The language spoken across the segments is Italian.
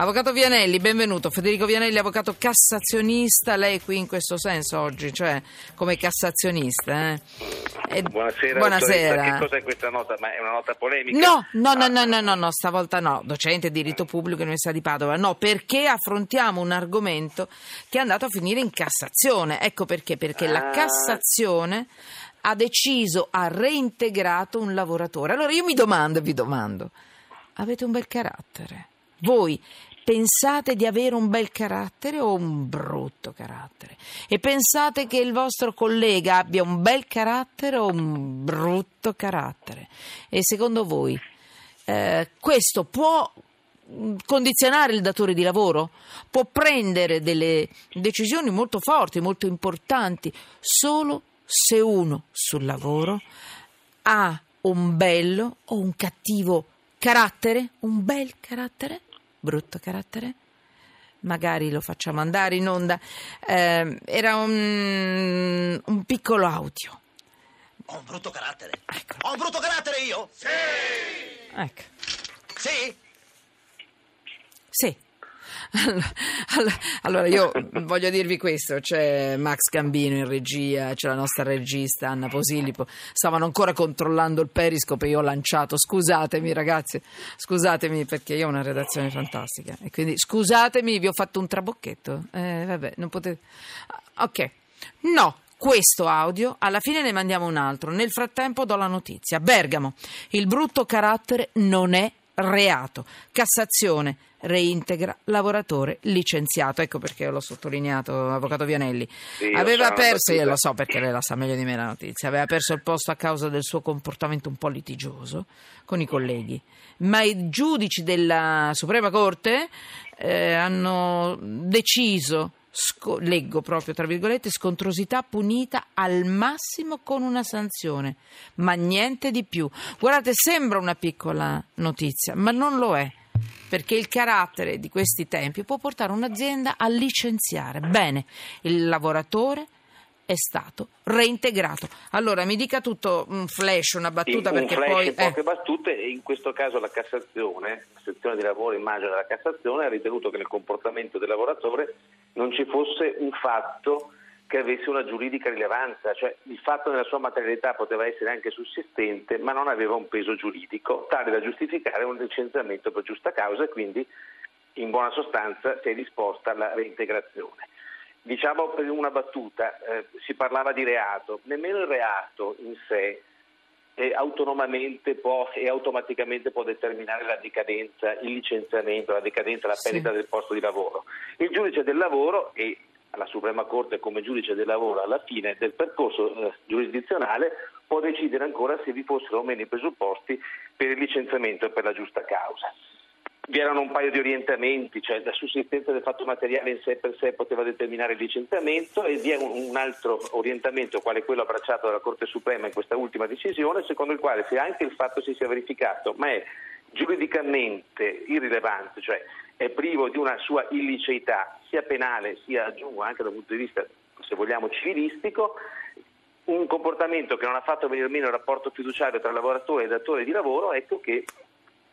Avvocato Vianelli, benvenuto. Federico Vianelli, avvocato cassazionista, lei qui in questo senso oggi, cioè come cassazionista. Buonasera. Buonasera. Che cos'è questa nota? Ma è una nota polemica? No, stavolta no. Docente di diritto pubblico all'Università di Padova. No, perché affrontiamo un argomento che è andato a finire in Cassazione. Ecco perché, la Cassazione ha deciso, ha reintegrato un lavoratore. Allora io vi domando, avete un bel carattere? Voi pensate di avere un bel carattere o un brutto carattere? E pensate che il vostro collega abbia un bel carattere o un brutto carattere? E secondo voi questo può condizionare il datore di lavoro? Può prendere delle decisioni molto forti, molto importanti, solo se uno sul lavoro ha un bello o un cattivo carattere? Un bel carattere? Brutto carattere? Magari lo facciamo andare in onda. Era un piccolo audio. Ho un brutto carattere? Eccolo. Ho un brutto carattere io? Sì! Ecco. Sì? Sì. Allora io voglio dirvi questo, c'è Max Gambino in regia, c'è la nostra regista Anna Posillipo, stavano ancora controllando il periscope, io ho lanciato, scusatemi ragazzi, scusatemi perché io ho una redazione fantastica e quindi scusatemi, vi ho fatto un trabocchetto, vabbè, non potete... Ok, no, questo audio, alla fine ne mandiamo un altro, nel frattempo do la notizia, Bergamo, il brutto carattere non è reato, Cassazione reintegra lavoratore licenziato. Ecco perché l'ho sottolineato, avvocato Vianelli. Sì, aveva perso, io lo so perché lei la sa meglio di me la notizia, aveva perso il posto a causa del suo comportamento un po' litigioso con i colleghi, ma i giudici della Suprema Corte hanno deciso, leggo proprio tra virgolette, scontrosità punita al massimo con una sanzione, ma niente di più. Guardate, sembra una piccola notizia, ma non lo è, perché il carattere di questi tempi può portare un'azienda a licenziare. Bene, il lavoratore è stato reintegrato. Allora mi dica tutto, un flash, una battuta, perché flash, poi poche battute. In questo caso la Cassazione, la sezione di lavoro immagino della Cassazione, ha ritenuto che nel comportamento del lavoratore non ci fosse un fatto che avesse una giuridica rilevanza, cioè il fatto nella sua materialità poteva essere anche sussistente, ma non aveva un peso giuridico tale da giustificare un licenziamento per giusta causa, e quindi in buona sostanza si è disposta alla reintegrazione. Diciamo per una battuta, si parlava di reato, nemmeno il reato in sé autonomamente e automaticamente può determinare la decadenza, il licenziamento, la decadenza, la perdita del posto di lavoro. Il giudice del lavoro, e la Suprema Corte come giudice del lavoro alla fine del percorso giurisdizionale, può decidere ancora se vi fossero o meno i presupposti per il licenziamento e per la giusta causa. Vi erano un paio di orientamenti, cioè la sussistenza del fatto materiale in sé per sé poteva determinare il licenziamento, e vi è un altro orientamento, quale quello abbracciato dalla Corte Suprema in questa ultima decisione, secondo il quale se anche il fatto si sia verificato ma è giuridicamente irrilevante, cioè è privo di una sua illiceità, sia penale sia, aggiungo, anche dal punto di vista, se vogliamo, civilistico, un comportamento che non ha fatto venire meno il rapporto fiduciario tra lavoratore e datore di lavoro, ecco che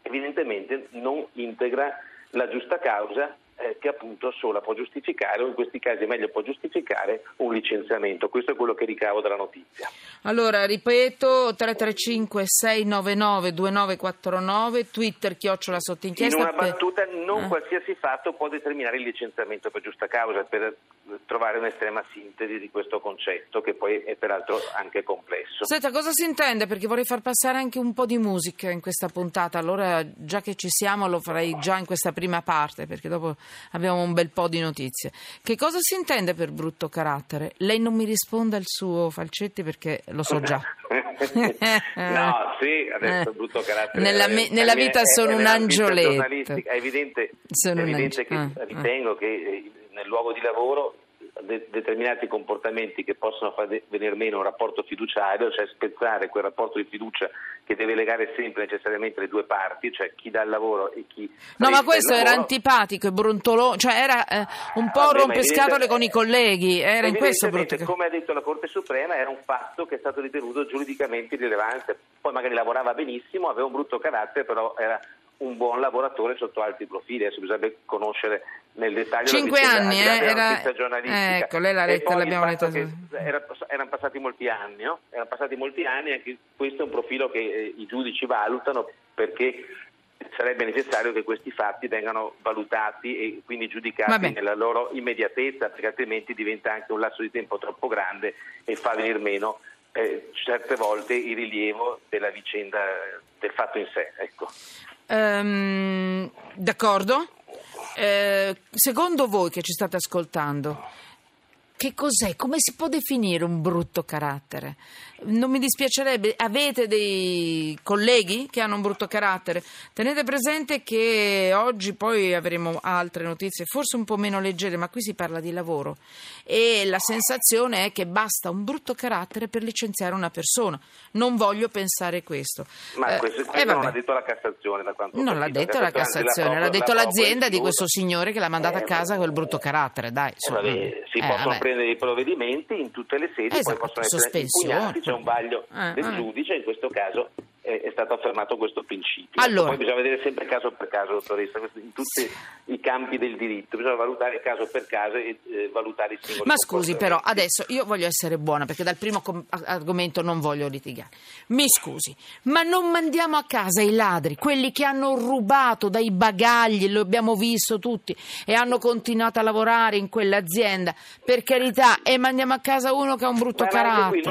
evidentemente non integra la giusta causa che appunto sola può giustificare, o in questi casi meglio può giustificare, un licenziamento. Questo è quello che ricavo dalla notizia. Allora ripeto, 335 699 2949, Twitter @ sotto inchiesta. In una battuta non qualsiasi fatto può determinare il licenziamento per giusta causa, per trovare un'estrema sintesi di questo concetto, che poi è peraltro anche complesso. Senta, cosa si intende? Perché vorrei far passare anche un po' di musica in questa puntata, allora già che ci siamo lo farei già in questa prima parte, perché dopo abbiamo un bel po' di notizie. Che cosa si intende per brutto carattere? Lei non mi risponda al suo Falcetti perché lo so già. No, sì, adesso brutto carattere. Nella vita sono un angioletto. È evidente, che ritengo che nel luogo di lavoro determinati comportamenti che possono far venire meno un rapporto fiduciario, cioè spezzare quel rapporto di fiducia che deve legare sempre necessariamente le due parti, cioè chi dà il lavoro e chi... No, ma questo era antipatico e brontolone, cioè era un po' rompescatole con i colleghi, era in questo brutto. Come ha detto la Corte Suprema, era un fatto che è stato ritenuto giuridicamente irrilevante, poi magari lavorava benissimo, aveva un brutto carattere, però era un buon lavoratore sotto alti profili. Adesso bisognerebbe conoscere nel dettaglio 5 anni, era ecco, lei l'ha letta, l'abbiamo letta. Erano passati molti anni, no? Erano passati molti anni, anche questo è un profilo che i giudici valutano, perché sarebbe necessario che questi fatti vengano valutati e quindi giudicati nella loro immediatezza, perché altrimenti diventa anche un lasso di tempo troppo grande e fa venir meno certe volte il rilievo della vicenda, del fatto in sé, ecco. D'accordo. Secondo voi che ci state ascoltando, che cos'è? Come si può definire un brutto carattere? Non mi dispiacerebbe, avete dei colleghi che hanno un brutto carattere? Tenete presente che oggi poi avremo altre notizie, forse un po' meno leggere, ma qui si parla di lavoro e la sensazione è che basta un brutto carattere per licenziare una persona. Non voglio pensare questo. Ma questo non l'ha detto la Cassazione, da quanto non l'ha detto la Cassazione, l'ha detto l'azienda di questo signore che l'ha mandata a casa col brutto carattere. Dai, si possono prendere i provvedimenti in tutte le sedi, esatto, poi possono essere impugnati, c'è un vaglio del giudice, in questo caso è stato affermato questo principio. Allora, poi bisogna vedere sempre caso per caso, dottoressa, in tutti i campi del diritto bisogna valutare caso per caso e valutare i singoli. Ma scusi, però adesso io voglio essere buona, perché dal primo argomento non voglio litigare, mi scusi, ma non mandiamo a casa i ladri, quelli che hanno rubato dai bagagli, lo abbiamo visto tutti, e hanno continuato a lavorare in quell'azienda, per carità, e mandiamo a casa uno che ha un brutto carattere.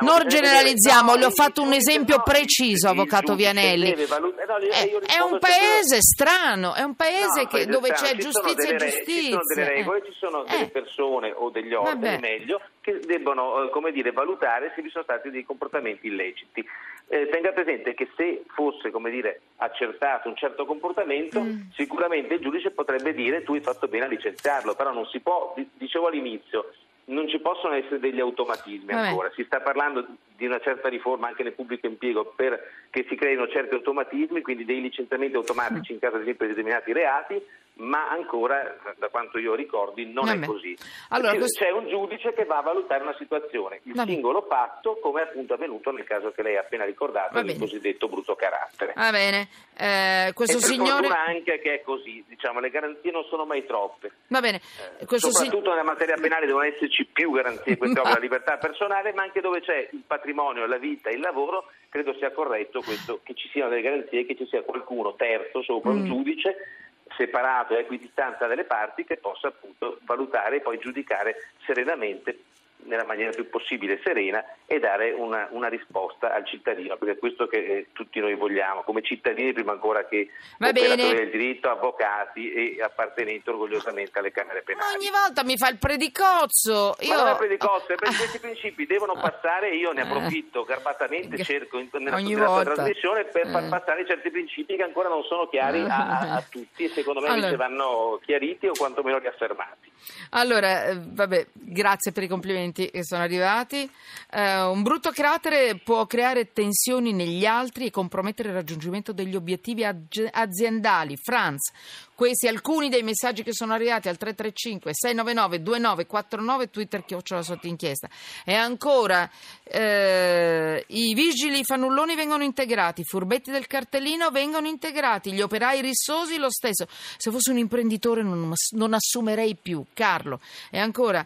Non generalizziamo, le ho fatto un esempio preciso. Avvocato Vianelli, è un paese strano, è un paese che dove c'è giustizia e giustizia. Ci sono delle regole, ci sono delle persone o degli ordini, meglio, che debbono, come dire, valutare se vi sono stati dei comportamenti illeciti. Tenga presente che se fosse, come dire, accertato un certo comportamento, sicuramente il giudice potrebbe dire tu hai fatto bene a licenziarlo, però non si può, dicevo all'inizio, non ci possono essere degli automatismi ancora. Si sta parlando di una certa riforma anche nel pubblico impiego perché si creino certi automatismi, quindi dei licenziamenti automatici in caso ad esempio di determinati reati, ma ancora, da quanto io ricordi, non è così. Allora, c'è un giudice che va a valutare una situazione, il singolo fatto, come appunto è avvenuto nel caso che lei ha appena ricordato, il cosiddetto brutto carattere. Va bene. Questo signore... fortuna anche che è così, diciamo, le garanzie non sono mai troppe. Va bene. Soprattutto nella materia penale devono esserci più garanzie, questa la libertà personale, ma anche dove c'è il patrimonio, la vita, il lavoro, credo sia corretto questo, che ci siano delle garanzie, che ci sia qualcuno terzo sopra, un giudice separato e equidistanza dalle parti, che possa appunto valutare e poi giudicare serenamente, nella maniera più possibile serena, e dare una risposta al cittadino, perché è questo che tutti noi vogliamo come cittadini, prima ancora che operatori del diritto, avvocati e appartenenti orgogliosamente alle camere penali. Ma ogni volta mi fa il predicozzo. Non è predicozzo, perché questi principi devono passare, e io ne approfitto garbatamente, cerco nella sua trasmissione per far passare certi principi che ancora non sono chiari a tutti, e secondo me invece vanno chiariti o quantomeno riaffermati. Allora, grazie per i complimenti che sono arrivati. Un brutto carattere può creare tensioni negli altri e compromettere il raggiungimento degli obiettivi aziendali. Franz, questi alcuni dei messaggi che sono arrivati al 335-699-2949, Twitter @ sotto inchiesta. E ancora, i vigili fannulloni vengono integrati, i furbetti del cartellino vengono integrati, gli operai rissosi lo stesso. Se fossi un imprenditore non assumerei più, Carlo. E ancora...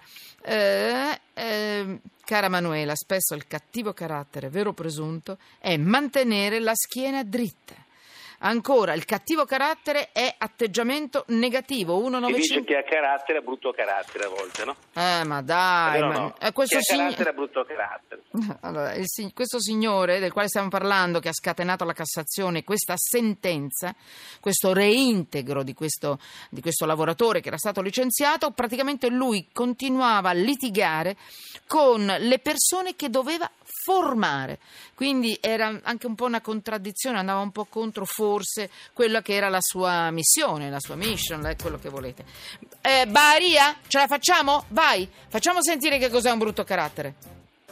cara Manuela, spesso il cattivo carattere, vero presunto, è mantenere la schiena dritta. Ancora, il cattivo carattere è atteggiamento negativo. 195. Si dice che ha carattere ha brutto carattere a volte, no? Ma dai, questo carattere ha brutto carattere. Allora, questo signore del quale stiamo parlando, che ha scatenato la Cassazione questa sentenza, questo reintegro di questo lavoratore che era stato licenziato, praticamente lui continuava a litigare con le persone che doveva formare. Quindi era anche un po' una contraddizione, andava un po' contro forse quella che era la sua missione, la sua mission, quello che volete. Baria, ce la facciamo? Vai, facciamo sentire che cos'è un brutto carattere.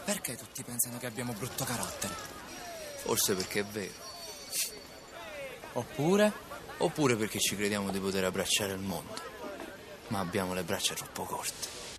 Perché tutti pensano che abbiamo brutto carattere? Forse perché è vero. Oppure perché ci crediamo di poter abbracciare il mondo, ma abbiamo le braccia troppo corte.